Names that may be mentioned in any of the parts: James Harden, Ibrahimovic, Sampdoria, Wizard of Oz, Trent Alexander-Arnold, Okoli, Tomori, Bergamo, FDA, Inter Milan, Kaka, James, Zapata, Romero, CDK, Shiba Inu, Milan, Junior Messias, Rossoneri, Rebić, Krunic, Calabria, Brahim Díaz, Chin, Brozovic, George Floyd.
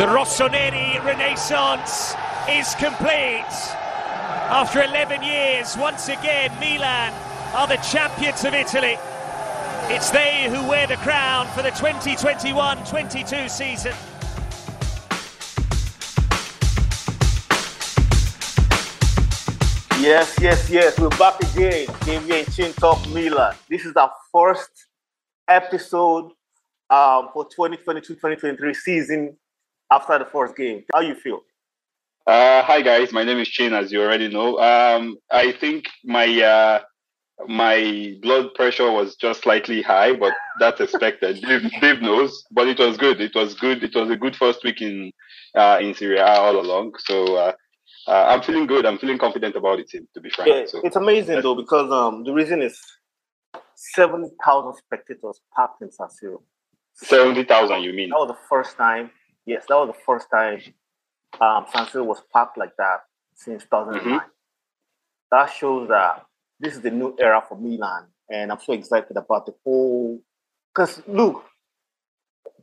The Rossoneri renaissance is complete. After 11 years, once again, Milan are the champions of Italy. It's they who wear the crown for the 2021-22 season. Yes, we're back again. Dave and Chin Talk Milan. This is our first episode for 2022-23 season after the first game. How you feel? Hi guys, my name is Chin, as you already know. I think my blood pressure was just slightly high, but that's expected. Dave knows, but it was good. It was a good first week in Serie A all along. So I'm feeling good. I'm feeling confident about it, to be frank. Yeah, so, it's amazing though, because the reason is 70,000 spectators packed in San Siro. 70,000, you mean? That was the first time. Yes, that was the first time San Siro was packed like that since 2009. Mm-hmm. That shows that this is the new era for Milan, and I'm so excited about the whole. Because look,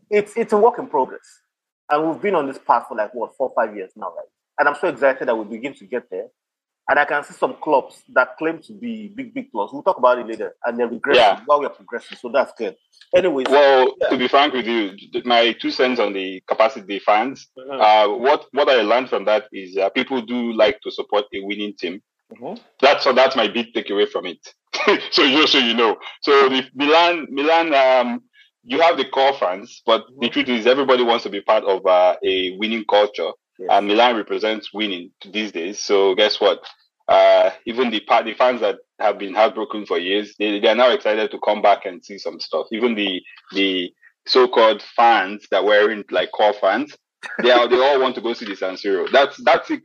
it's a work in progress, and we've been on this path for like what 4 or 5 years now, right? And I'm so excited that we begin to get there. And I can see some clubs that claim to be big clubs. We'll talk about it later, and they're regressing while we are progressing. So that's good. Anyways, well, to be frank with you, my 2 cents on the capacity fans. Mm-hmm. What I learned from that is people do like to support a winning team. Mm-hmm. That's my big takeaway from it. So you know. So the Milan, you have the core fans, but mm-hmm. the truth is everybody wants to be part of a winning culture, and Milan represents winning these days. So guess what? Even the fans that have been heartbroken for years, they are now excited to come back and see some stuff. Even the so-called fans that weren't like core fans. They all want to go see the San Siro.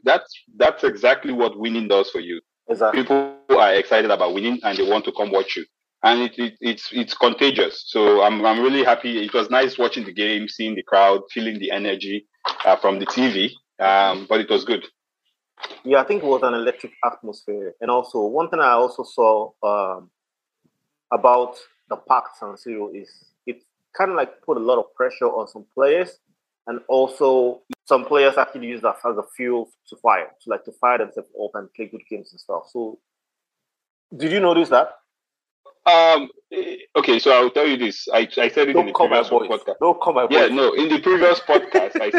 That's exactly what winning does for you. Exactly. People are excited about winning and they want to come watch you, and it's contagious. So I'm really happy. It was nice watching the game, seeing the crowd, feeling the energy from the TV. But it was good. Yeah, I think it was an electric atmosphere, and also one thing I also saw about the packed San Siro is it kind of like put a lot of pressure on some players. And also, some players actually use that as a fuel to fire, to fire themselves up and play good games and stuff. So, did you notice that? Okay, so I'll tell you this. I said it in the previous podcast. Don't call my voice. Yeah, no, in the previous podcast, I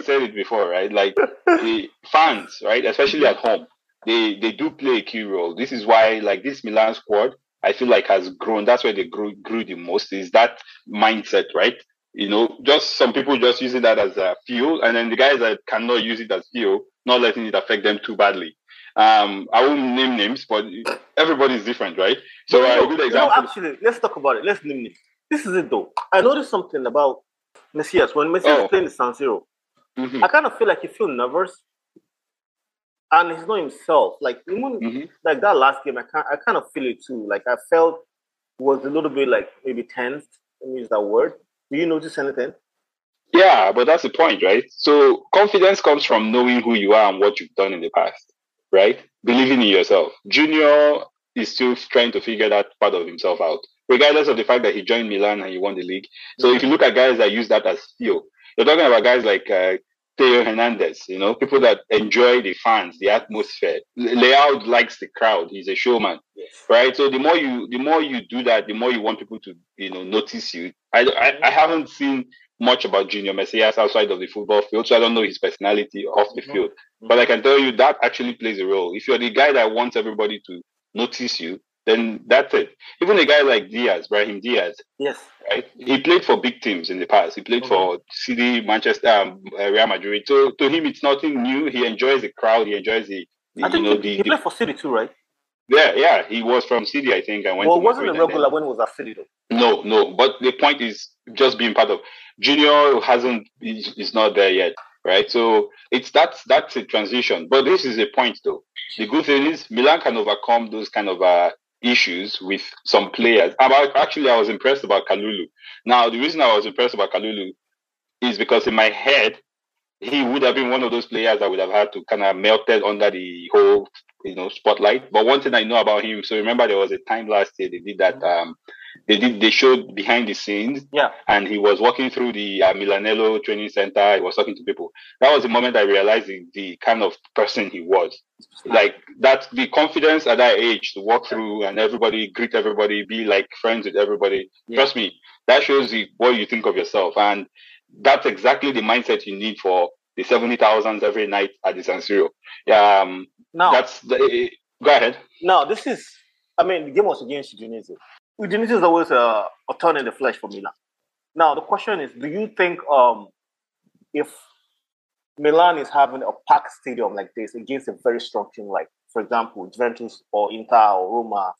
said it before, right? Like the fans, right, especially at home, they do play a key role. This is why, like this Milan squad, I feel like has grown. That's where they grew the most. Is that mindset, right? You know, just some people just using that as a fuel, and then the guys that cannot use it as fuel, not letting it affect them too badly. I won't name names, but everybody's different, right? So a good example. No, actually, let's talk about it. Let's name it. This is it, though. I noticed something about Messias. When Messias was playing the San Siro, I kind of feel like he feels nervous, and he's not himself. Like even like that last game, I kind of feel it too. Like I felt it was a little bit like maybe tense. Let me use that word. Do you notice anything? Yeah, but that's the point, right? So confidence comes from knowing who you are and what you've done in the past, right? Believing in yourself. Junior is still trying to figure that part of himself out, regardless of the fact that he joined Milan and he won the league. So if you look at guys that use that as fuel, you're talking about guys like Teo Hernandez, you know, people that enjoy the fans, the atmosphere. Leao likes the crowd. He's a showman, right? So the more you do that, the more you want people to, you know, notice you. I haven't seen much about Junior Messias outside of the football field, so I don't know his personality off the field. But I can tell you that actually plays a role. If you're the guy that wants everybody to notice you, then that's it. Even a guy like Brahim Díaz, right? He played for big teams in the past. He played for City, Manchester, Real Madrid. So to him, it's nothing new. He enjoys the crowd. He enjoys the he played for City too, right? Yeah. He was from City, I think, and went. Well, it wasn't a regular when he was at City, though. No. But the point is just being part of. Junior is not there yet, right? So that's a transition. But this is a point, though. The good thing is Milan can overcome those kind of issues with some players. I was impressed about Kalulu. Now, the reason I was impressed about Kalulu is because in my head, he would have been one of those players that would have had to kind of melted under the whole, you know, spotlight. But one thing I know about him, so remember there was a time last year they did that They showed behind the scenes. Yeah. And he was walking through the Milanello training center. He was talking to people. That was the moment I realized the kind of person he was. Like that, the confidence at that age to walk through and everybody, greet everybody, be like friends with everybody. Yeah. Trust me, that shows you what you think of yourself. And that's exactly the mindset you need for the 70,000 every night at the San Siro. Go ahead. Now, this is, I mean, the game was against Udinese. Udinese is always a turn in the flesh for Milan. Now, the question is, do you think if Milan is having a packed stadium like this against a very strong team like, for example, Juventus or Inter or Roma,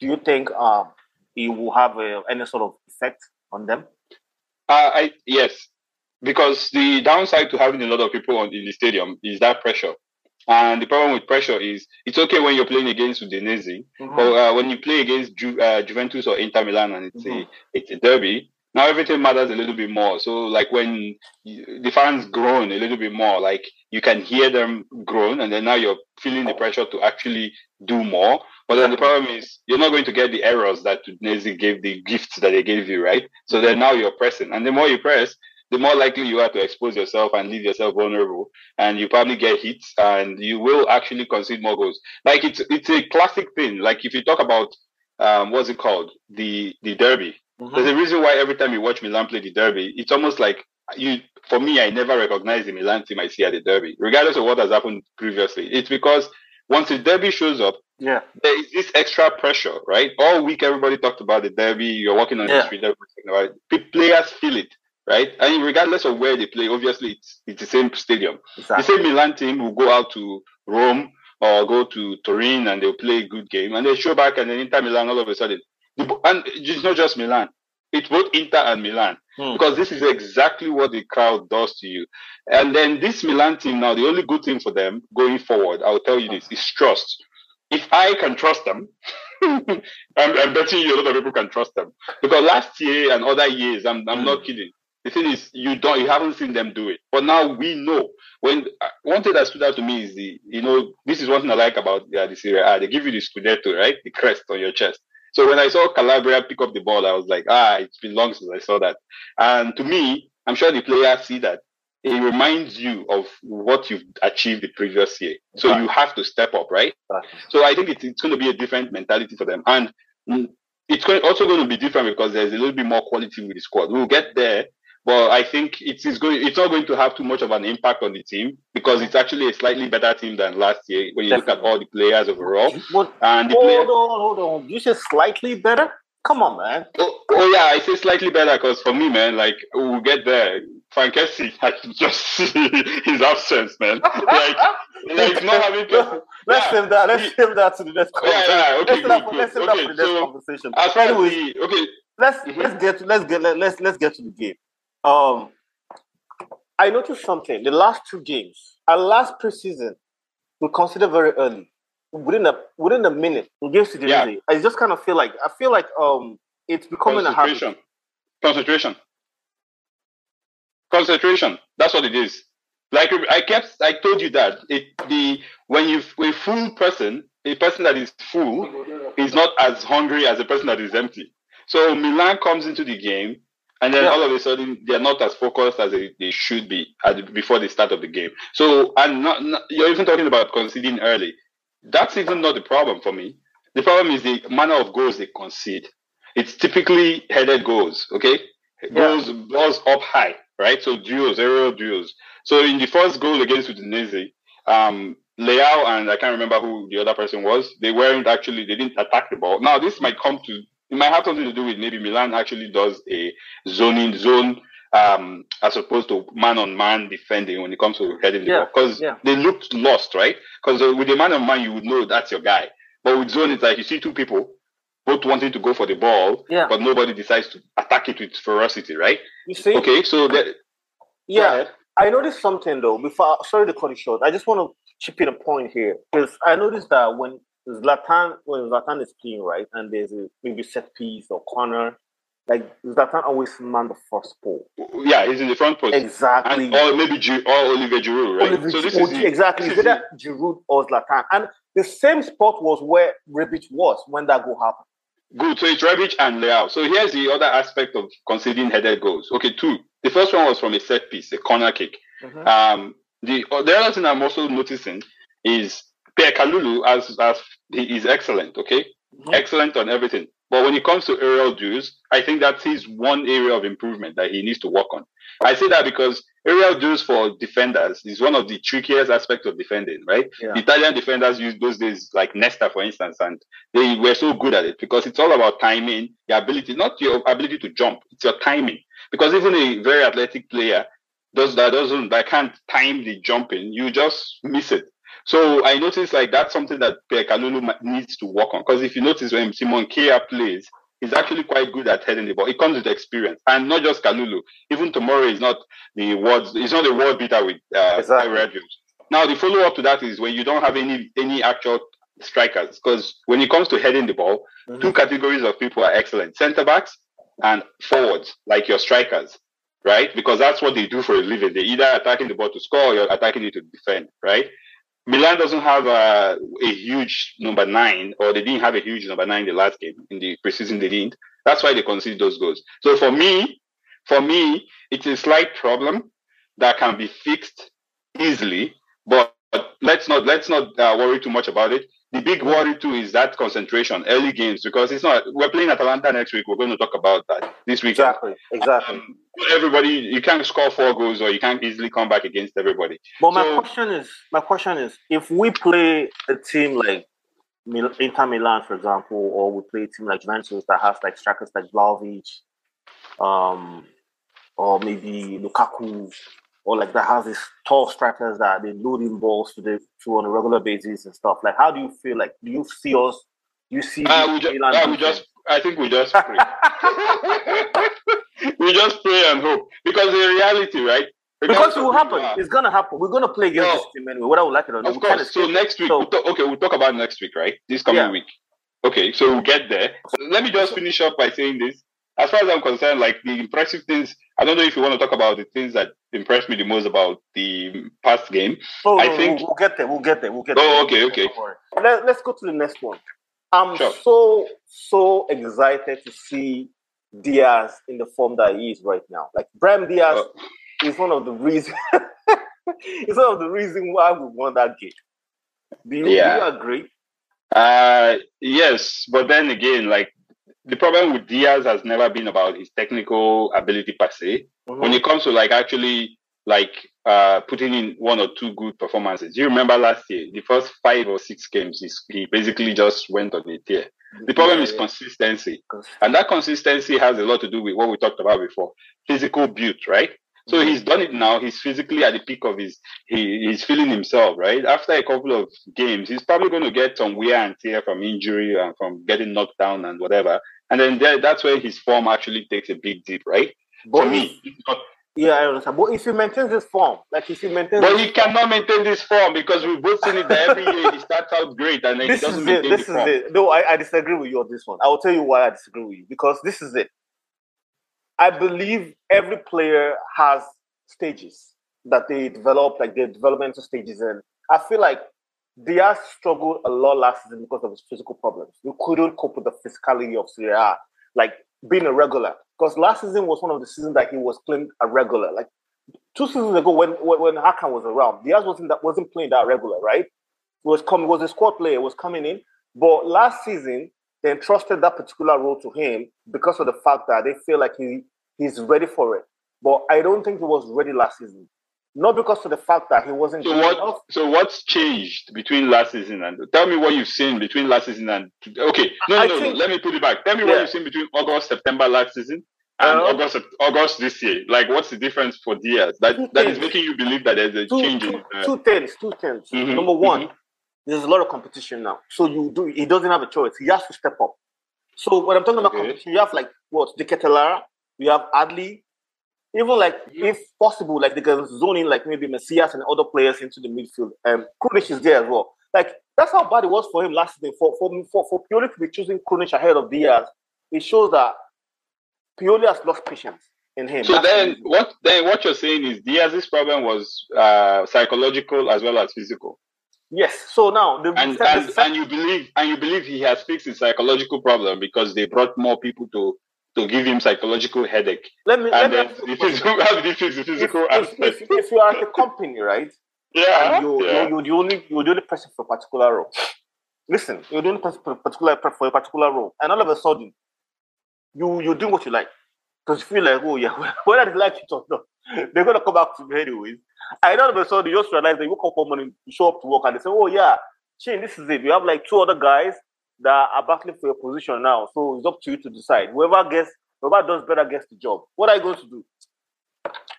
do you think it will have any sort of effect on them? Yes, because the downside to having a lot of people in the stadium is that pressure. And the problem with pressure is it's okay when you're playing against Udinese, mm-hmm. or when you play against Juventus or Inter Milan and it's, mm-hmm. it's a derby. Now everything matters a little bit more. So like when the fans groan a little bit more, like you can hear them groan and then now you're feeling the pressure to actually do more. But then the problem is you're not going to get the errors that Udinese gave, the gifts that they gave you, right? So then now you're pressing. And the more you press, the more likely you are to expose yourself and leave yourself vulnerable, and you probably get hits, and you will actually concede more goals. Like it's a classic thing. Like if you talk about the derby, mm-hmm. there's a reason why every time you watch Milan play the derby, it's almost like I never recognize the Milan team I see at the derby, regardless of what has happened previously. It's because once the derby shows up, yeah, there is this extra pressure, right? All week everybody talked about the derby. You're walking on the street, everybody's talking about it. Players feel it. Right? I mean, regardless of where they play, obviously it's the same stadium. Exactly. The same Milan team will go out to Rome or go to Turin and they'll play a good game and they show back and then Inter Milan all of a sudden. And it's not just Milan. It's both Inter and Milan because this is exactly what the crowd does to you. And then this Milan team now, the only good thing for them going forward, I'll tell you this, is trust. If I can trust them, I'm betting you a lot of people can trust them. Because last year and other years, I'm not kidding. The thing is, you haven't seen them do it, but now we know. When one thing that stood out to me is this is one thing I like about the Serie A. They give you the Scudetto, right? The crest on your chest. So when I saw Calabria pick up the ball, I was like, it's been long since I saw that. And to me, I'm sure the players see that. It reminds you of what you've achieved the previous year. So you have to step up, right? So I think it's going to be a different mentality for them. And it's also going to be different because there's a little bit more quality with the squad. We'll get there. Well, I think it's not going to have too much of an impact on the team because it's actually a slightly better team than last year when you look at all the players overall. Hold on. You said slightly better? Come on, man. Oh yeah, I say slightly better because for me, man, like, we'll get there. Frankesi, I can just see his absence, man. Like not having... Let's save that to the next conversation. Let's save that for the next conversation. Let's get to the game. I noticed something. The last two games, our last preseason, we considered very early. Within a minute, we gave to the easy. I just kind of feel like it's becoming a habit. Concentration. That's what it is. Like I told you that when a full person, a person that is full, is not as hungry as a person that is empty. So Milan comes into the game. And then all of a sudden, they're not as focused as they should be before the start of the game. So you're even talking about conceding early. That's even not the problem for me. The problem is the manner of goals they concede. It's typically headed goals, okay? Goals up high, right? So duels, aerial duels. So in the first goal against Udinese, Leao and I can't remember who the other person was, they didn't attack the ball. Now, this might come to... It might have something to do with maybe Milan actually does a zone as opposed to man-on-man defending when it comes to heading the ball. Because they looked lost, right? Because with the man-on-man, you would know that's your guy. But with zone, it's like you see two people both wanting to go for the ball, but nobody decides to attack it with ferocity, right? You see? Okay, so... I noticed something, though. Sorry to cut it short. I just want to chip in a point here. Because I noticed that when Zlatan is playing, right, and there's maybe set piece or corner, like Zlatan always man the first ball. Yeah, he's in the front post. Exactly. Or Olivier Giroud, right? It's either Giroud or Zlatan. And the same spot was where Rebić was when that goal happened. Good. So it's Rebić and Leao. So here's the other aspect of conceding headed goals. Okay, two. The first one was from a set piece, a corner kick. Mm-hmm. The other thing I'm also noticing is Kalulu, as he is excellent, okay? Mm-hmm. Excellent on everything. But when it comes to aerial duels, I think that's his one area of improvement that he needs to work on. I say that because aerial duels for defenders is one of the trickiest aspects of defending, right? Yeah. The Italian defenders used those days, like Nesta, for instance, and they were so good at it because it's all about timing, your ability, not your ability to jump, it's your timing. Because even a very athletic player that can't time the jumping, you just miss it. So I noticed like that's something that Kalulu needs to work on. Because if you notice when Simon Kea plays, he's actually quite good at heading the ball. It comes with experience. And not just Kalulu. Even Tomori is not the world beater with aerial duels. Now the follow up to that is when you don't have any actual strikers. Because when it comes to heading the ball, mm-hmm. two categories of people are excellent. Center backs and forwards, like your strikers. Right? Because that's what they do for a living. They're either attacking the ball to score or you're attacking it to defend, right? Milan doesn't have a huge number 9, or they didn't have a huge number 9 the last game. In the preseason, they didn't. That's why they conceded those goals. So for me, it's a slight problem that can be fixed easily, but let's not worry too much about it. The big worry too is that concentration, early games, because we're playing Atalanta next week. We're going to talk about that this week. Exactly. Everybody, you can't score 4 goals or you can't easily come back against everybody. But my question is, if we play a team like Inter Milan, for example, or we play a team like Juventus that has like strikers like Vlahovic, or maybe Lukaku, or like that has these tall strikers that they loading balls to on a regular basis and stuff. Like, how do you feel? Like, do you see us? Do you see Milan? I think we just pray. We just pray and hope, because the reality, right? Because it will happen. It's gonna happen. We're gonna play against this team anyway, whether we like it or not. Of course. So next week, we'll talk about next week, right? This coming week. Okay, so we'll get there. So let me just finish up by saying this. As far as I'm concerned, like the impressive things, I don't know if you want to talk about the things that impressed me the most about the past game. Oh, I think we'll get there. Okay. Let's go to the next one. I'm so excited to see Díaz in the form that he is right now. Like Brahim Díaz is one of the reasons. It's one of the reason why we won that game. Do you agree? Yes, but then again, like. The problem with Díaz has never been about his technical ability per se. Mm-hmm. When it comes to putting in 1 or 2 good performances, you remember last year, the first 5 or 6 games, he basically just went on a tear. The problem is consistency. And that consistency has a lot to do with what we talked about before, physical build, right? So he's done it now. He's physically at the peak of he's feeling himself, right? After a couple of games, he's probably going to get some wear and tear from injury and from getting knocked down and whatever. And then that's where his form actually takes a big dip, right? I understand. But if he maintains this form, he cannot maintain this form, because we've both seen it that every year he starts out great and then he doesn't maintain this form. This is it. No, I disagree with you on this one. I will tell you why I disagree with you, because this is it. I believe every player has stages that they develop, like their developmental stages. And I feel like Díaz struggled a lot last season because of his physical problems. We couldn't cope with the physicality of Serie A, like being a regular. Because last season was one of the seasons that he was playing a regular. Like 2 seasons ago, when Kaka was around, Díaz wasn't playing that regular, right? Was a squad player, was coming in. But last season, they entrusted that particular role to him because of the fact that they feel like he's ready for it. But I don't think he was ready last season. Not because of the fact that he wasn't. So what's changed between last season and? Tell me what you've seen between last season and. Okay, no. Let me put it back. Tell me what you've seen between August, September last season and August this year. Like, what's the difference for Díaz that is making you believe that there's a change in? Two things. Mm-hmm. Number one. Mm-hmm. There's a lot of competition now. So he doesn't have a choice. He has to step up. So when I'm talking about competition, you have De Ketelaere, you have Adli. Even if possible, they can zone in maybe Messias and other players into the midfield. Krunic is there as well. Like, that's how bad it was for him last season. For Pioli to be choosing Krunic ahead of Díaz, it shows that Pioli has lost patience in him. So that's what you're saying is Díaz's problem was psychological as well as physical. Yes. So now the and you believe he has fixed his psychological problem because they brought more people to give him psychological headache. If you are at a company, right? Yeah. You're the only person for a particular role. Listen, you're the only person for a particular role, and all of a sudden, you're doing what you like because you feel like, oh yeah, whether they like it or not, they're gonna come back to me anyways. And all of a sudden, you just realize they woke up one morning, you show up to work, and they say, oh yeah, Chin, this is it. We have like two other guys that are battling for your position now, so it's up to you to decide. Whoever does better gets the job. What are you going to do?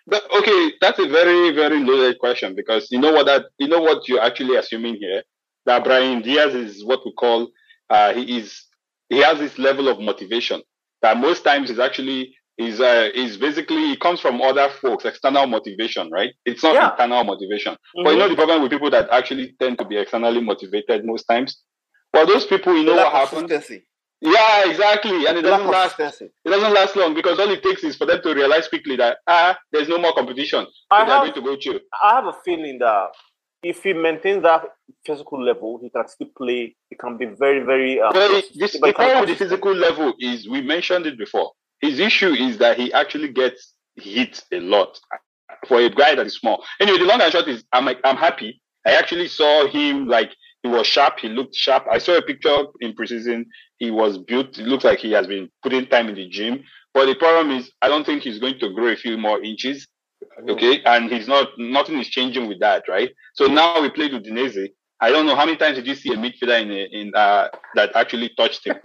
But, okay, that's a very, very loaded question because you know what you're actually assuming here, that Brahim Díaz is what we call he has this level of motivation that most times is actually basically it comes from other folks, external motivation, right? It's not internal motivation. Mm-hmm. But you know the problem with people that actually tend to be externally motivated most times. Well, those people, you know what happens? Yeah, exactly. And it doesn't last long because all it takes is for them to realize quickly that there's no more competition. I have a feeling that if he maintains that physical level, he can still play. It can be very, very. The problem with the physical level is, we mentioned it before. His issue is that he actually gets hit a lot for a guy that is small. Anyway, the long and short is, I'm happy. I actually saw him like. He was sharp. He looked sharp. I saw a picture in preseason. He was built. It looks like he has been putting time in the gym. But the problem is, I don't think he's going to grow a few more inches. Okay, and he's nothing is changing with that, right? So now we played with Udinese. I don't know how many times did you see a midfielder that actually touched him.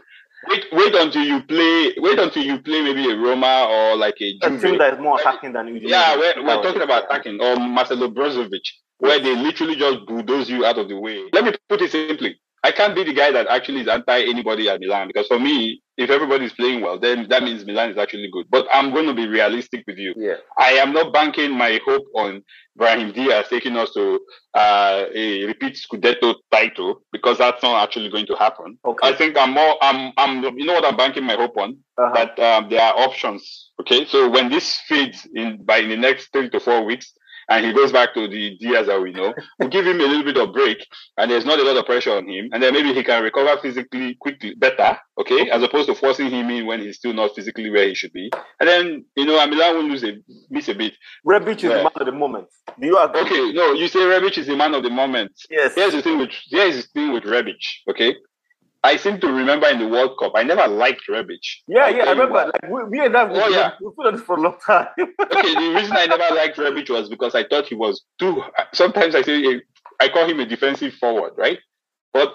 Wait until you play maybe a Roma or like a team that is more attacking than Udinese. Yeah, we're talking about attacking, or Marcelo Brozovic, where they literally just bulldoze you out of the way. Let me put it simply. I can't be the guy that actually is anti anybody at Milan, because for me, if everybody is playing well, then that means Milan is actually good. But I'm going to be realistic with you. Yeah. I am not banking my hope on Brahim Díaz taking us to a repeat Scudetto title, because that's not actually going to happen. Okay. I think you know what I'm banking my hope on? Uh-huh. That there are options. Okay. So when this fades in the next 3 to 4 weeks, and he goes back to the Díaz that we know, we'll give him a little bit of break, and there's not a lot of pressure on him, and then maybe he can recover physically quickly, better, okay, as opposed to forcing him in when he's still not physically where he should be. And then, you know, Milan will miss a bit. Rebić is the man of the moment. Do you agree? Okay, no, you say Rebić is the man of the moment. Yes. Here's the thing with Rebić, okay? I seem to remember in the World Cup, I never liked Rebić. Yeah, I remember. Like, we put on it for a long time. Okay, the reason I never liked Rebić was because I thought he was too. Sometimes I say I call him a defensive forward, right? But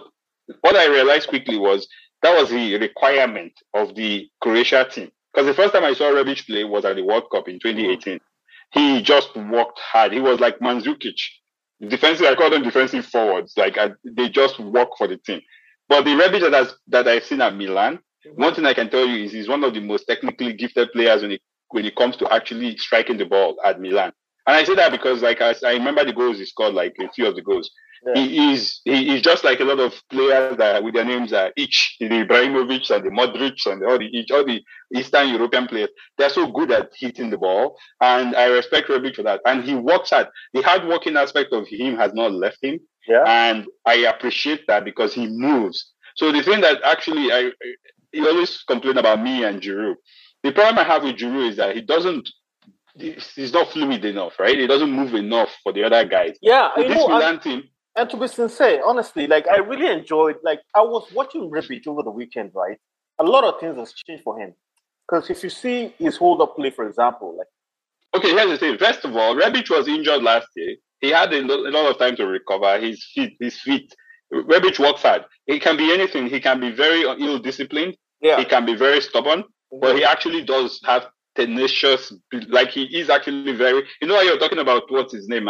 what I realized quickly was that was the requirement of the Croatia team. Because the first time I saw Rebić play was at the World Cup in 2018. He just worked hard. He was like Mandzukic. I call them defensive forwards. Like they just work for the team. But the Rebić that I've seen at Milan, one thing I can tell you is he's one of the most technically gifted players when it comes to actually striking the ball at Milan. And I say that because, like, I remember the goals he scored, like a few of the goals. Yeah. He's just like a lot of players that with their names are each, the Ibrahimovic and the Modric and all the Eastern European players. They're so good at hitting the ball, and I respect Rebić for that. And he works hard. The hard-working aspect of him has not left him. Yeah. And I appreciate that because he moves. So the thing that actually you always complain about me and Giroud. The problem I have with Giroud is that he's not fluid enough, right? He doesn't move enough for the other guys. Yeah, so Milan team. And to be sincere, honestly, like I really enjoyed. Like I was watching Rebić over the weekend, right? A lot of things has changed for him because if you see his hold-up play, for example, like. Okay, here's the thing. First of all, Rebić was injured last year. He had a lot of time to recover. His feet. Rebić works hard. He can be anything. He can be very ill-disciplined. Yeah. He can be very stubborn. Mm-hmm. But he actually does have tenacious. Like he is actually very. You know what you're talking about? What's his name?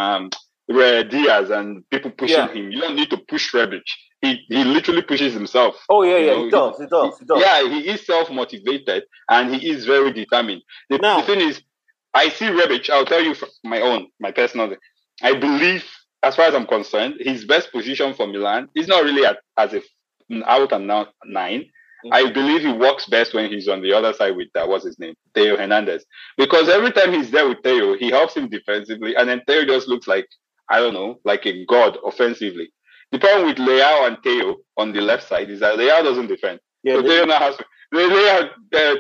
Díaz and people pushing him. You don't need to push Rebić. He literally pushes himself. Oh yeah, yeah. He does. Yeah, he is self-motivated and he is very determined. The thing is, I see Rebić. I'll tell you from my personal. I believe, as far as I'm concerned, his best position for Milan is not really as an out-and-out nine. Mm-hmm. I believe he works best when he's on the other side with what's his name? Teo Hernandez. Because every time he's there with Teo, he helps him defensively, and then Teo just looks like, I don't know, like a god offensively. The problem with Leao and Teo on the left side is that Leao doesn't defend. Yeah, so Teo now has to,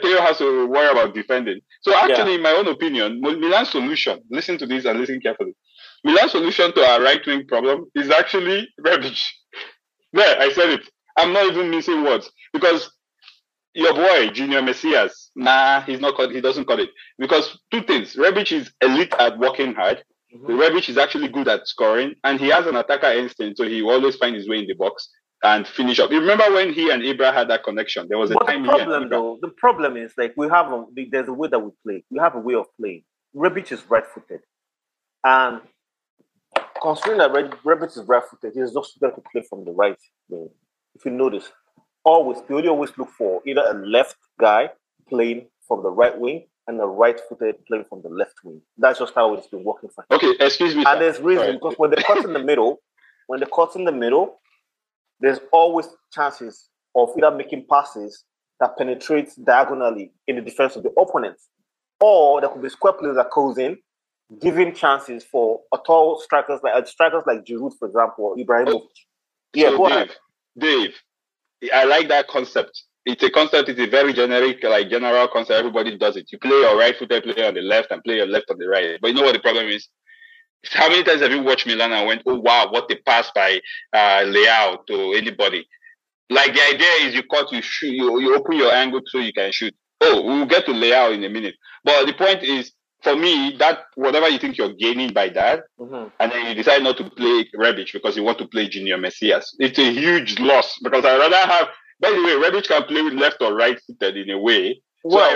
Teo has to worry about defending. So actually, in my own opinion, Milan's solution, listen to this and listen carefully. Milan's solution to our right-wing problem is actually Rebić. There, I said it. I'm not even missing words. Because your boy, Junior Messias, he's not caught, he doesn't cut it. Because two things. Rebić is elite at working hard. Mm-hmm. Rebić is actually good at scoring. And he has an attacker instinct, so he always finds his way in the box and finish up. You remember when he and Ibra had that connection? There was a time. The problem is, like, there's a way that we play. We have a way of playing. Rebić is right-footed. And considering that Rebić is right-footed, he's not suited to play from the right wing. If you notice, Pioli always look for either a left guy playing from the right wing and a right-footed playing from the left wing. That's just how it's been working for him. Okay, excuse me. And there's reason, because when they cut in the middle, there's always chances of either making passes that penetrate diagonally in the defense of the opponent, or there could be square players that goes in, giving chances for tall strikers like Giroud, for example, or Ibrahimovic. Dave, I like that concept. It's a very general concept. Everybody does it. You play your right-footed player on the left and play your left on the right. But you know what the problem is? How many times have you watched Milan and went, oh, wow, what a pass by Leao to anybody? Like, the idea is you open your angle so you can shoot. Oh, we'll get to Leao in a minute. But the point is, for me, that whatever you think you're gaining by that, and then you decide not to play Rebić because you want to play Junior Messias, it's a huge loss, because I'd rather have... By the way, Rebić can play with left or right-footed in a way. Well, so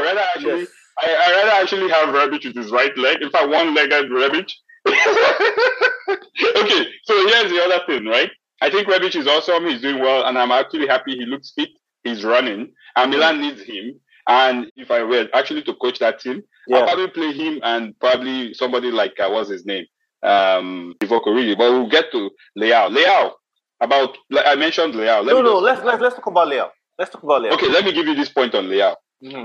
I'd rather actually, have Rebić with his right leg. In fact, one-legged Rebić. Okay, so here's the other thing, right? I think Rebić is awesome. He's doing well, and I'm actually happy he looks fit. He's running, and Milan needs him. And if I were actually to coach that team, I'll probably play him and probably somebody like, what's his name? Ivoco, really. But we'll get to Leao. I mentioned Leao. Let's talk about Leao. Okay, let me give you this point on Leao.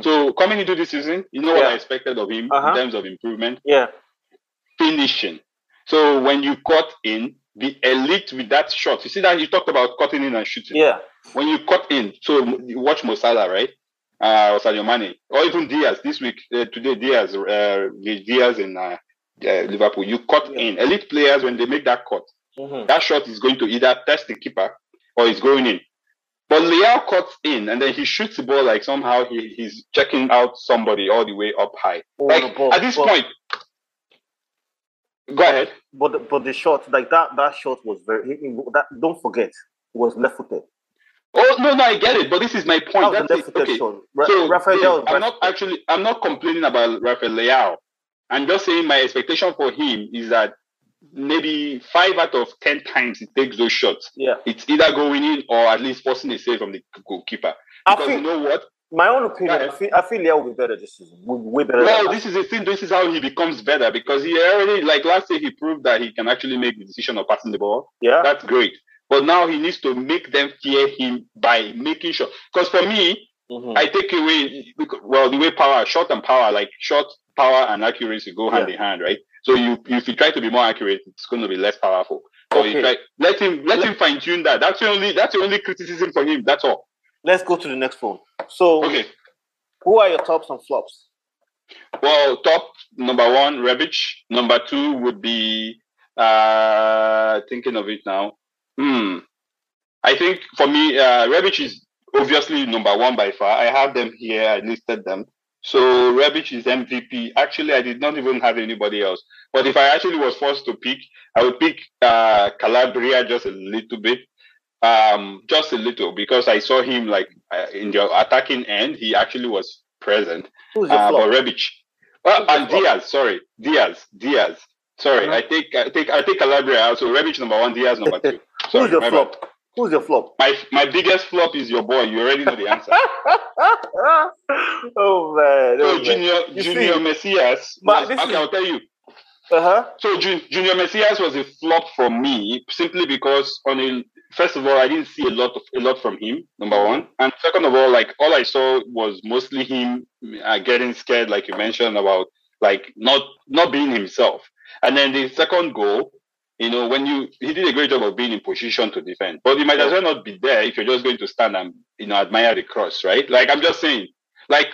So coming into this season, you know what I expected of him in terms of improvement? Yeah. Finishing. So when you cut in, be elite with that shot. You see that you talked about cutting in and shooting. Yeah. When you cut in, so you watch Mo Salah, right? Or Sadio Mane, or even Diaz this week. Today, Diaz in Liverpool. You cut in. Elite players, when they make that cut, that shot is going to either test the keeper or it's going in. But Leao cuts in, and then he shoots the ball like somehow he's checking out somebody all the way up high. At this point. Go ahead. But the shot, like that shot was very... don't forget, it was left-footed. Oh, no, I get it. But this is my point. I'm not complaining about Rafael Leao. I'm just saying my expectation for him is that maybe 5 out of 10 times he takes those shots. Yeah. It's either going in or at least forcing a save from the goalkeeper. You know what? My own opinion, I feel Leao will be better this season. Way better. Well, this is the thing. This is how he becomes better, because he already, like last year, he proved that he can actually make the decision of passing the ball. Yeah. That's great. But now he needs to make them fear him by making sure. Because for me, I take away, the way shot, power, and accuracy go hand in hand, right? So if you try to be more accurate, it's going to be less powerful. So let him fine tune that. That's the only criticism for him. That's all. Let's go to the next one. So, who are your tops and flops? Well, top number one, Rebić. Number two would be thinking of it now. I think for me, Rebić is obviously number one by far. I have them here. I listed them. So Rebić is MVP. Actually, I did not even have anybody else. But if I actually was forced to pick, I would pick Calabria just a little bit. Because I saw him in the attacking end. He actually was present. Who's your flop? But Rebić. Diaz. Sorry, I take Calabria out. So Rebić number one, Diaz number two. Sorry, who's your flop? Who's your flop? My biggest flop is your boy. You already know the answer. Junior Messias. I'll tell you. So Junior Messias was a flop for me simply because first of all, I didn't see a lot from him, number one, and second of all, all I saw was mostly him getting scared, like you mentioned, about not being himself. And then the second goal, You know, when you, he did a great job of being in position to defend, but you might as well not be there if you're just going to stand and, you know, admire the cross, right? Like, I'm just saying, like,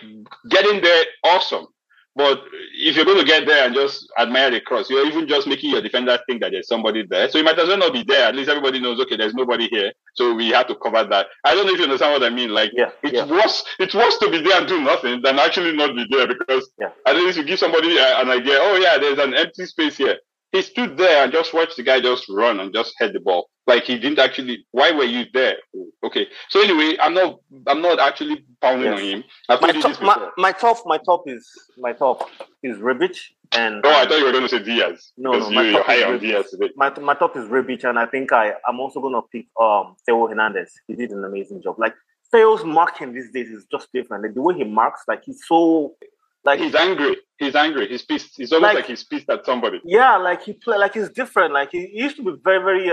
getting there, awesome. But if you're going to get there and just admire the cross, you're even just making your defender think that there's somebody there. So you might as well not be there. At least everybody knows, okay, there's nobody here. So we have to cover that. I don't know if you understand what I mean. Like, it's worse to be there and do nothing than actually not be there, because at least you give somebody an idea, oh, yeah, there's an empty space here. He stood there and just watched the guy just run and just head the ball. Like, he didn't actually, why were you there? Okay. So anyway, I'm not actually pounding on him. My top is Rebić and... Oh, I thought you were going to say Díaz. No, you're high on Díaz today. My top is Rebić, and I think I'm also going to pick Teo Hernandez. He did an amazing job. Like, Teo's marking these days is just different. Like, the way he marks, like, he's so... Like, he's angry. He's pissed. It's almost like he's pissed at somebody. Yeah, like he's different. Like, he used to be very,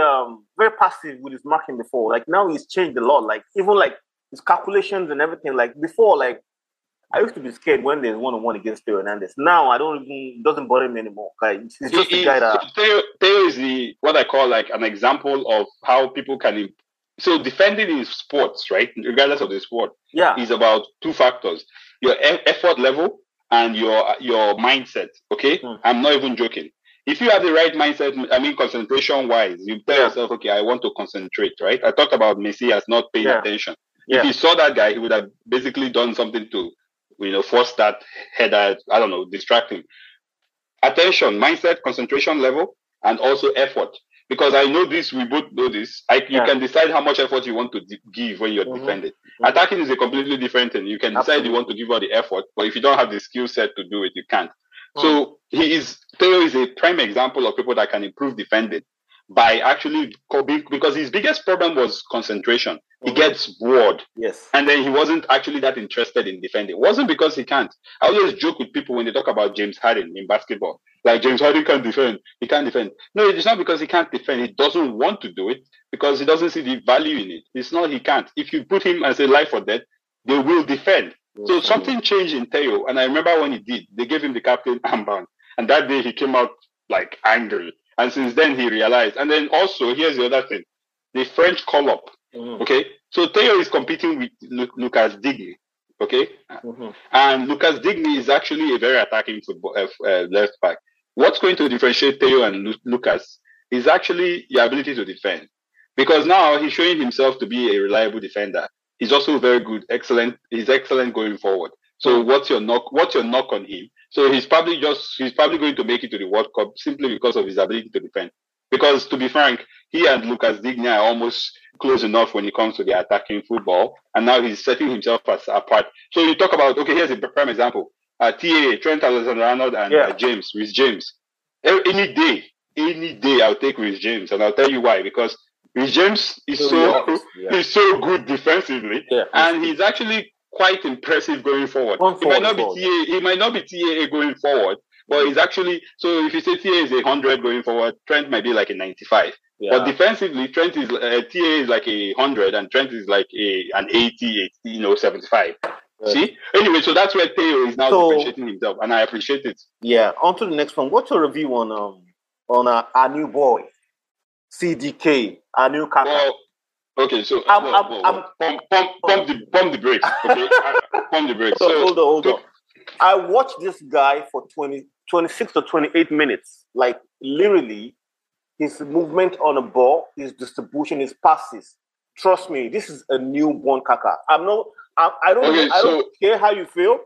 very passive with his marking before. Like, now he's changed a lot. Like, even like his calculations and everything. Like, before, like, I used to be scared when there's one-on-one against Teo Hernandez. Now I don't even, doesn't bother me anymore. Like, he's just the guy that Teo is the, what I call, like, an example of how people can improve. So defending in sports, right, regardless of the sport, is about two factors: your effort level and your mindset, okay? Mm. I'm not even joking. If you have the right mindset, I mean, concentration-wise, you tell yourself, okay, I want to concentrate, right? I talked about Messias not paying attention. Yeah. If he saw that guy, he would have basically done something to, you know, force that header, I don't know, distract him. Attention, mindset, concentration level, and also effort. Because I know this, we both know this. You can decide how much effort you want to give when you're defending. Attacking is a completely different thing. You can decide you want to give all the effort, but if you don't have the skill set to do it, you can't. Mm. So Teo is a prime example of people that can improve defending by actually, because his biggest problem was concentration. Mm-hmm. He gets bored. Yes. And then he wasn't actually that interested in defending. It wasn't because he can't. I always joke with people when they talk about James Harden in basketball. Like, James Harden can't defend. He can't defend. No, it's not because he can't defend. He doesn't want to do it because he doesn't see the value in it. It's not he can't. If you put him as a life or death, they will defend. Mm-hmm. So something changed in Teo. And I remember when he did, they gave him the captain armband. And that day he came out, like, angry. And since then, he realized. And then also, here's the other thing. The French call-up, okay? So Teo is competing with Lucas Digne, okay? Mm-hmm. And Lucas Digne is actually a very attacking football left back. What's going to differentiate Teo and Lucas is actually your ability to defend. Because now he's showing himself to be a reliable defender. He's also very good, excellent. He's excellent going forward. So what's your knock on him? So he's probably going to make it to the World Cup simply because of his ability to defend. Because, to be frank, he and Lucas Digne are almost close enough when it comes to the attacking football. And now he's setting himself apart. So you talk about, okay, here's a prime example. Trent Alexander-Arnold and James, with James. Any day I'll take with James. And I'll tell you why. Because with James is he's so good defensively. Yeah. And he's actually quite impressive going forward. He might not be TAA going forward, but he's actually, so if you say TAA is 100 going forward, Trent might be like a 95. Yeah. But defensively, Trent is TAA is like 100 and Trent is like an 80, you know, 75. Right. See? Anyway, so that's where Teo is now differentiating himself, and I appreciate it. Yeah, on to the next one. What's your review on our new boy, CDK, our new Kaka? Okay, so pump the brakes. Okay, pump the brakes. So, hold on. I watched this guy for 26 to 28 minutes. Like, literally, his movement on a ball, his distribution, his passes. Trust me, this is a newborn Kaka. I don't care how you feel.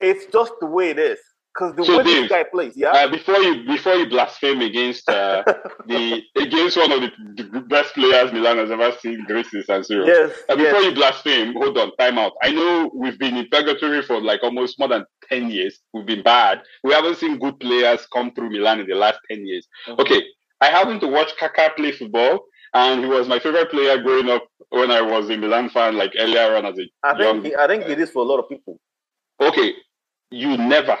It's just the way it is. Because the way this guy plays, before you blaspheme against against one of the best players Milan has ever seen, San Siro. Yes. Before you blaspheme, hold on, time out. I know we've been in purgatory for like almost more than 10 years. We've been bad. We haven't seen good players come through Milan in the last 10 years. Mm-hmm. Okay, I happened to watch Kaka play football, and he was my favorite player growing up when I was a Milan fan. Like, earlier on as I think it is for a lot of people. Okay, you never.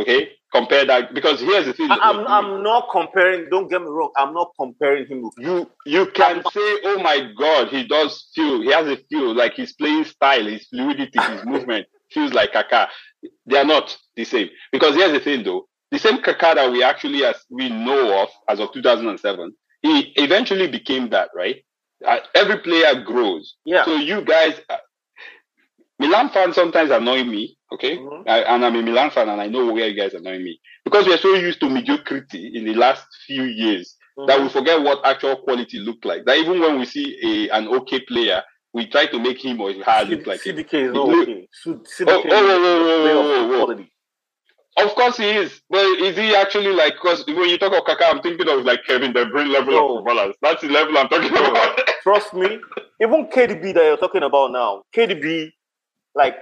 Okay, compare that, because here's the thing. I'm not comparing. Don't get me wrong. I'm not comparing him with you. You can say, oh my God, he has a feel, like his playing style, his fluidity, his movement feels like Kaka. They are not the same. Because here's the thing, though, the same Kaka that we know of as of 2007 He eventually became that, right? Every player grows. Yeah. So you guys, Milan fans sometimes annoy me, okay? Mm-hmm. And I'm a Milan fan, and I know where you guys annoy me. Because we are so used to mediocrity in the last few years mm-hmm. that we forget what actual quality looked like. That even when we see an okay player, we try to make him or his hard look like him. CDK is not okay. CDK is Of course he is, but is he actually like? Because when you talk of Kaka, I'm thinking of like Kevin De Bruyne level of footballers. That's the level I'm talking about. Trust me, even KDB that you're talking about now, KDB, like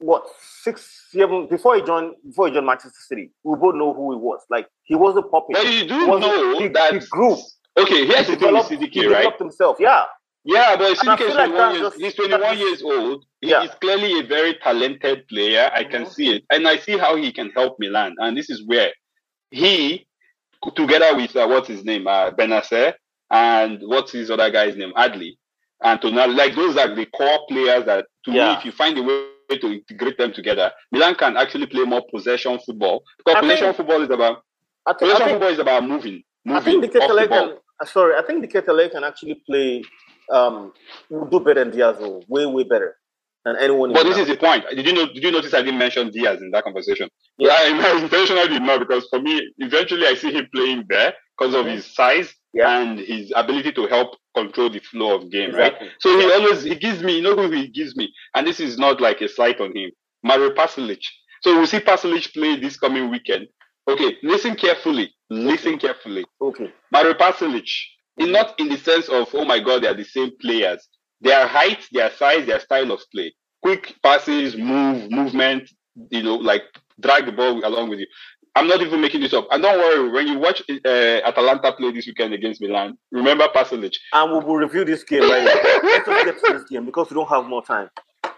what 6, 7 before he joined Manchester City, we both know who he was. Like he wasn't popular. But you do know that he grew. Okay, here's the thing with CDK, right? He developed himself. Yeah. Yeah, but CDK he's 21 years old. He's clearly a very talented player. I can see it. And I see how he can help Milan. And this is where he, together with, what's his name, Benacer, and what's his other guy's name, Adli, and Tonali, like those are the core players that, to me, if you find a way to integrate them together, Milan can actually play more possession football. Because possession football is about moving off the ball. I think the Ketele can actually play... will do better than Diaz, way better than anyone. But this is the point. Did you notice I didn't mention Diaz in that conversation? Yeah, I intentionally did not, because for me, eventually I see him playing there because of his size and his ability to help control the flow of game, right? So he gives me, you know who he gives me, and this is not like a slight on him, Mario Pašalić. So we'll see Pašalić play this coming weekend. Okay, listen carefully. Okay, Mario Pašalić. Not in the sense of, oh my God, they are the same players. Their height, their size, their style of play. Quick passes, movement, like drag the ball along with you. I'm not even making this up. And don't worry, when you watch Atalanta play this weekend against Milan, remember Pašalić. And we will review this game right now. Let's just get to this game because we don't have more time.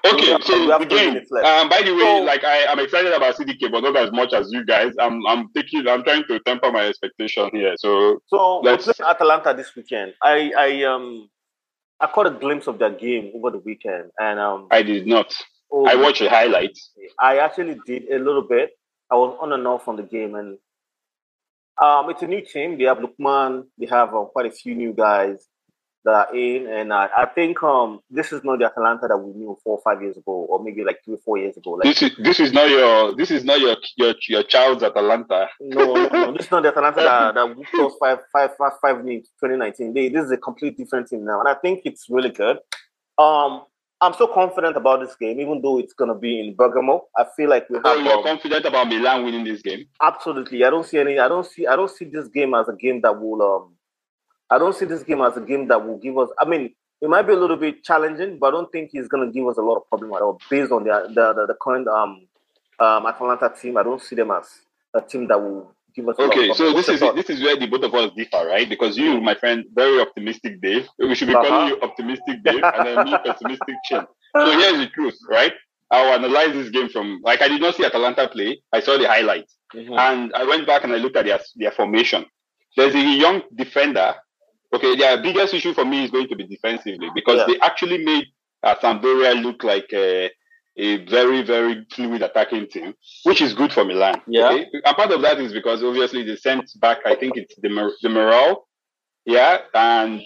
Okay, so again, by the way, I'm excited about CDK, but not as much as you guys. I'm trying to temper my expectation here. So let's play Atalanta this weekend. I caught a glimpse of that game over the weekend, and I did not. I watched the highlights. I actually did a little bit. I was on and off on the game, and it's a new team. They have Lukman. They have quite a few new guys that are in, and I think this is not the Atalanta that we knew 4 or 5 years ago, or maybe like 3 or 4 years ago. Like, this is not your child's Atalanta. No, this is not the Atalanta that we chose 5 in 2019. This is a completely different team now, and I think it's really good. I'm so confident about this game, even though it's gonna be in Bergamo. I feel like we have. Oh, you're confident about Milan winning this game? Absolutely. I don't see this game as a game that will. I don't see this game as a game that will give us... I mean, it might be a little bit challenging, but I don't think it's going to give us a lot of problem at all. Based on the current Atalanta team, I don't see them as a team that will give us... Okay, so this is where the both of us differ, right? Because you, my friend, very optimistic Dave. We should be calling you optimistic Dave, and then me pessimistic Chin. So here's the truth, right? I'll analyze this game from... Like, I did not see Atalanta play. I saw the highlights. Mm-hmm. And I went back and I looked at their formation. There's a young defender... Okay, their biggest issue for me is going to be defensively, because they actually made Sampdoria look like a very, very fluid attacking team, which is good for Milan. Yeah. Okay? And part of that is because obviously they sent back, I think it's the morale. Yeah. And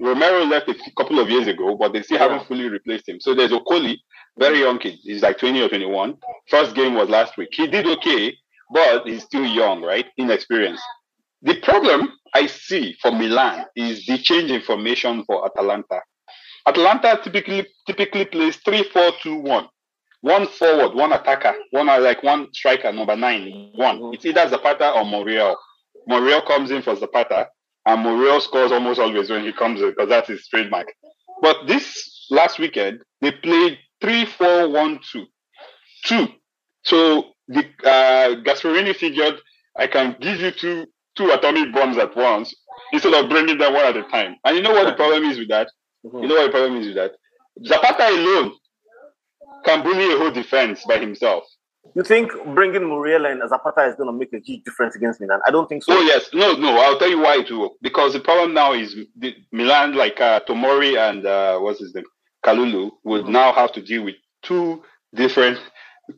Romero left a couple of years ago, but they still haven't fully replaced him. So there's Okoli, very young kid. He's like 20 or 21. First game was last week. He did okay, but he's still young, right? Inexperienced. The problem I see for Milan is the change in formation for Atalanta. Atalanta typically plays 3-4-2-1. One forward, one attacker, one striker, number 9, one. It's either Zapata or Muriel. Muriel comes in for Zapata, and Muriel scores almost always when he comes in, because that's his trademark. But this last weekend, they played 3-4-1-2. So the Gasperini figured, I can give you two atomic bombs at once instead of bringing them one at a time. And you know what the problem is with that? Mm-hmm. You know what the problem is with that? Zapata alone can bully a whole defense by himself. You think bringing Muriel and Zapata is going to make a huge difference against Milan? I don't think so. Oh, yes. No. I'll tell you why it will. Because the problem now is Milan, like Tomori and what's his name? Kalulu, would now have to deal with two different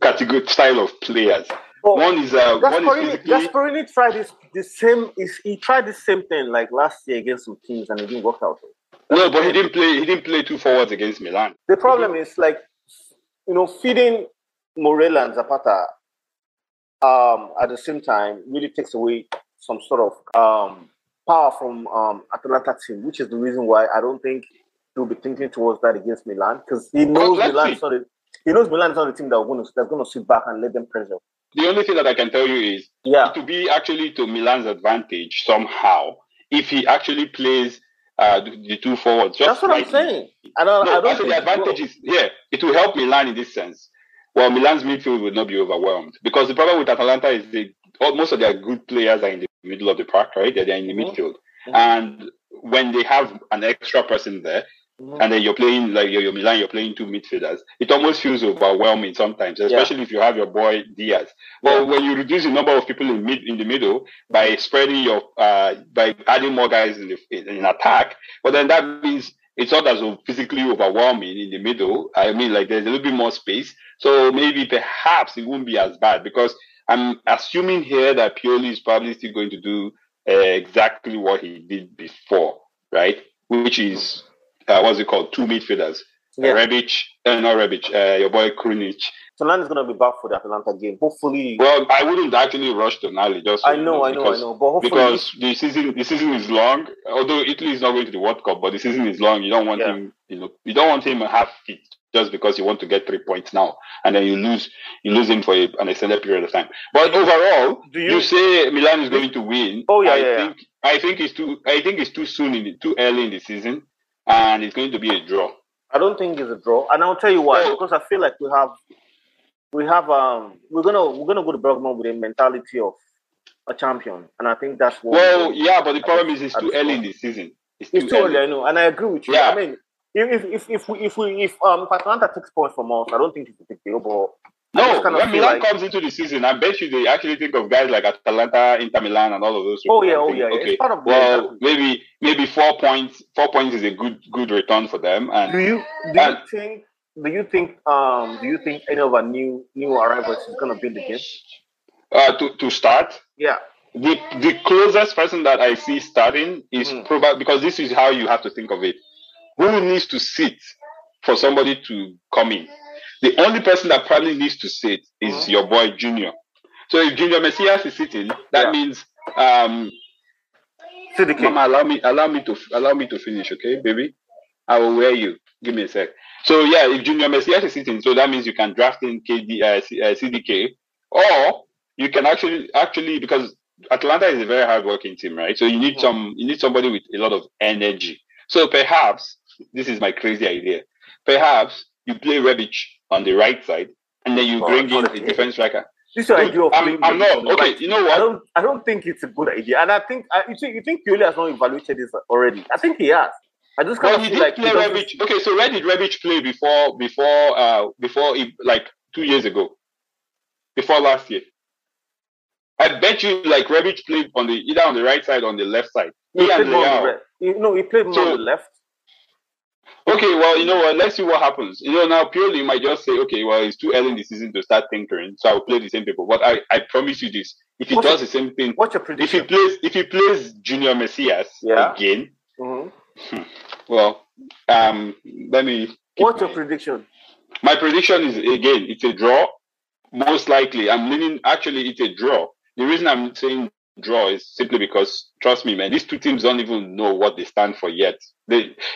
category style of players. Well, one is Gasperini tried this he tried the same thing like last year against some teams and it didn't work out. No, but he didn't play two forwards against Milan. The problem is feeding Muriel and Zapata at the same time really takes away some sort of power from Atalanta team, which is the reason why I don't think he'll be thinking towards that against Milan, because he knows Milan's not the team that's going to sit back and let them pressure. The only thing that I can tell you is it will be actually to Milan's advantage somehow if he actually plays the two forwards. Just that's what I'm saying. I don't think the advantage is, it will help Milan in this sense. Well, Milan's midfield will not be overwhelmed, because the problem with Atalanta is most of their good players are in the middle of the park, right? They're in the midfield. Mm-hmm. And when they have an extra person there, mm-hmm. and then you're playing, like you're Milan, you're playing two midfielders, it almost feels overwhelming sometimes, especially if you have your boy Diaz. Well, when you reduce the number of people in the middle by spreading your, by adding more guys in attack, well, then that means it's not as physically overwhelming in the middle. I mean, there's a little bit more space. So maybe perhaps it won't be as bad, because I'm assuming here that Pioli is probably still going to do exactly what he did before, right? Which is, two midfielders. Yeah. Your boy Krunic. Tonali is going to be back for the Atalanta game, hopefully. Well, I wouldn't actually rush Tonali. But hopefully, because the season is long. Although Italy is not going to the World Cup, but the season is long. You don't want him. You don't want him half fit just because you want to get 3 points now, and then you lose him for an extended period of time. But overall, you say Milan is going to win? Oh yeah, I think it's too soon, too early in the season, and it's going to be a draw. I don't think it's a draw, and I'll tell you why. Oh. Because I feel like we're gonna go to Bergamo with a mentality of a champion, and I think that's what. Well, yeah, but the problem is it's too early in the season. It's too early, I know, and I agree with you. Yeah. I mean, if Atalanta takes points from us, I don't think it will take the overall. No, when Milan comes into the season, I bet you they actually think of guys like Atalanta, Inter Milan, and all of those. Okay, it's part of maybe 4 points. 4 points is a good return for them. And do you think any of our new arrivals is going to be the game? To start, the closest person that I see starting is probably, because this is how you have to think of it. Who needs to sit for somebody to come in? The only person that probably needs to sit is your boy Junior. So if Junior Messias is sitting, that means Mama, allow me to finish, okay, baby? I will wear you. Give me a sec. So if Junior Messias is sitting, so that means you can draft in CDK, or you can actually, because Atlanta is a very hard-working team, right? So you need somebody with a lot of energy. So perhaps this is my crazy idea. Perhaps you play Rebić on the right side, and then you bring in a defense striker. This is your idea of playing. I'm not okay. You know what? I don't think it's a good idea, and I think you think Pioli has not evaluated this already. I think he has. I just kind of feel like play Rebić. Okay, so where did Rebić play before 2 years ago, before last year? I bet you Rebić played on either on the right side or on the left side. He played more on the left. Okay, well, you know what? Let's see what happens. You know, now Pioli might just say, okay, well, it's too early in the season to start tinkering, so I'll play the same people. But I promise you this: if he does the same thing, what's your prediction? If he plays Junior Messias again, well, let me. What's your prediction? My prediction is again, it's a draw. Most likely, I'm leaning. Actually, it's a draw. The reason I'm saying draw is simply because, trust me, man, these two teams don't even know what they stand for yet.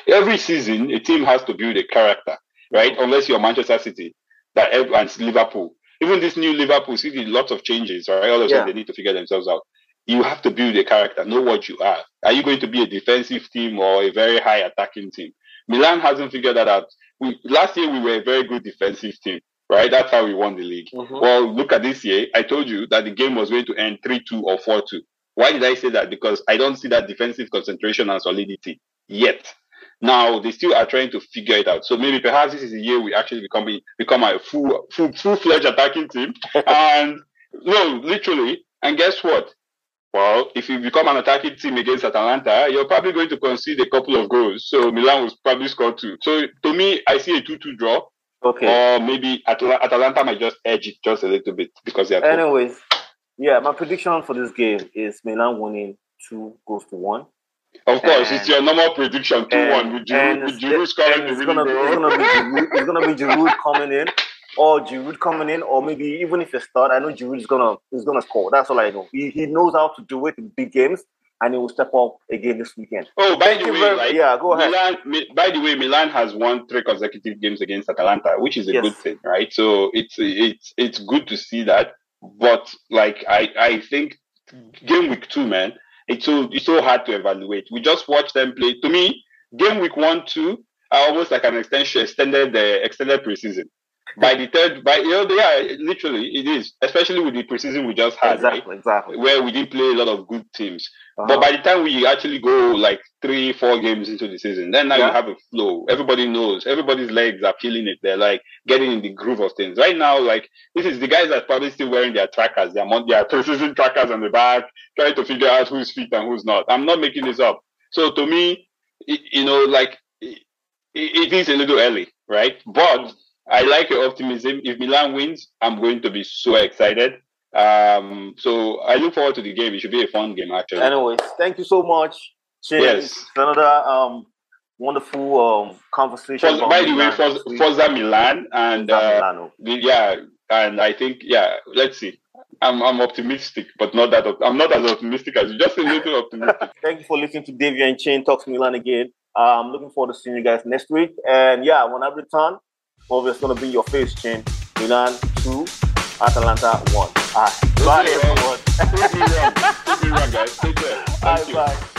Every season, a team has to build a character, right? Unless you're Manchester City and Liverpool. Even this new Liverpool City, lots of changes, right? All of a sudden, they need to figure themselves out. You have to build a character, know what you are. Are you going to be a defensive team or a very high attacking team? Milan hasn't figured that out. Last year, we were a very good defensive team, right? That's how we won the league. Well, look at this year. I told you that the game was going to end 3-2 or 4-2. Why did I say that? Because I don't see that defensive concentration and solidity yet. Now, they still are trying to figure it out. So maybe perhaps this is the year we actually become a full-fledged attacking team. And no, literally. And guess what? Well, if you become an attacking team against Atalanta, you're probably going to concede a couple of goals. So Milan will probably score two. So to me, I see a 2-2 draw. Okay. Or maybe Atalanta might just edge it just a little bit because they are. Anyways, Yeah, my prediction for this game is Milan winning 2-1. Of course, and, it's your normal prediction, 2-1. With Giroud scoring the winning goal. It's going to be Giroud coming in. Or Giroud coming in, or maybe even if you start, I know Giroud is gonna score. That's all I know. He knows how to do it in big games, and he will step up again this weekend. Oh, by the way, yeah, go ahead. Milan, by the way, Milan has won 3 consecutive games against Atalanta, which is a good thing, right? So it's good to see that. But like I think game week 2, man, it's so hard to evaluate. We just watched them play. To me, game week 1, 2 are almost like an extended preseason. By the third, literally, it is. Especially with the preseason we just had, exactly, where we didn't play a lot of good teams. Uh-huh. But by the time we actually go like 3-4 games into the season, then now you have a flow. Everybody knows. Everybody's legs are feeling it. They're like getting in the groove of things. Right now, like this is the guys that are probably still wearing their trackers, their preseason trackers on the back, trying to figure out who's fit and who's not. I'm not making this up. So to me, it is a little early, right? But I like your optimism. If Milan wins, I'm going to be so excited. So I look forward to the game. It should be a fun game, actually. Anyways, thank you so much. Cheers. Yes. Another wonderful conversation. By the way, Forza Milan and and I think let's see. I'm optimistic, but not that. I'm not as optimistic as you. Just a little optimistic. Thank you for listening to Dave and Chin Talks Milan again. I'm looking forward to seeing you guys next week. And when I return, it's going to be your face, Chin. Milan 2, Atalanta 1. All right. Bye, everyone. Take care. All right, bye.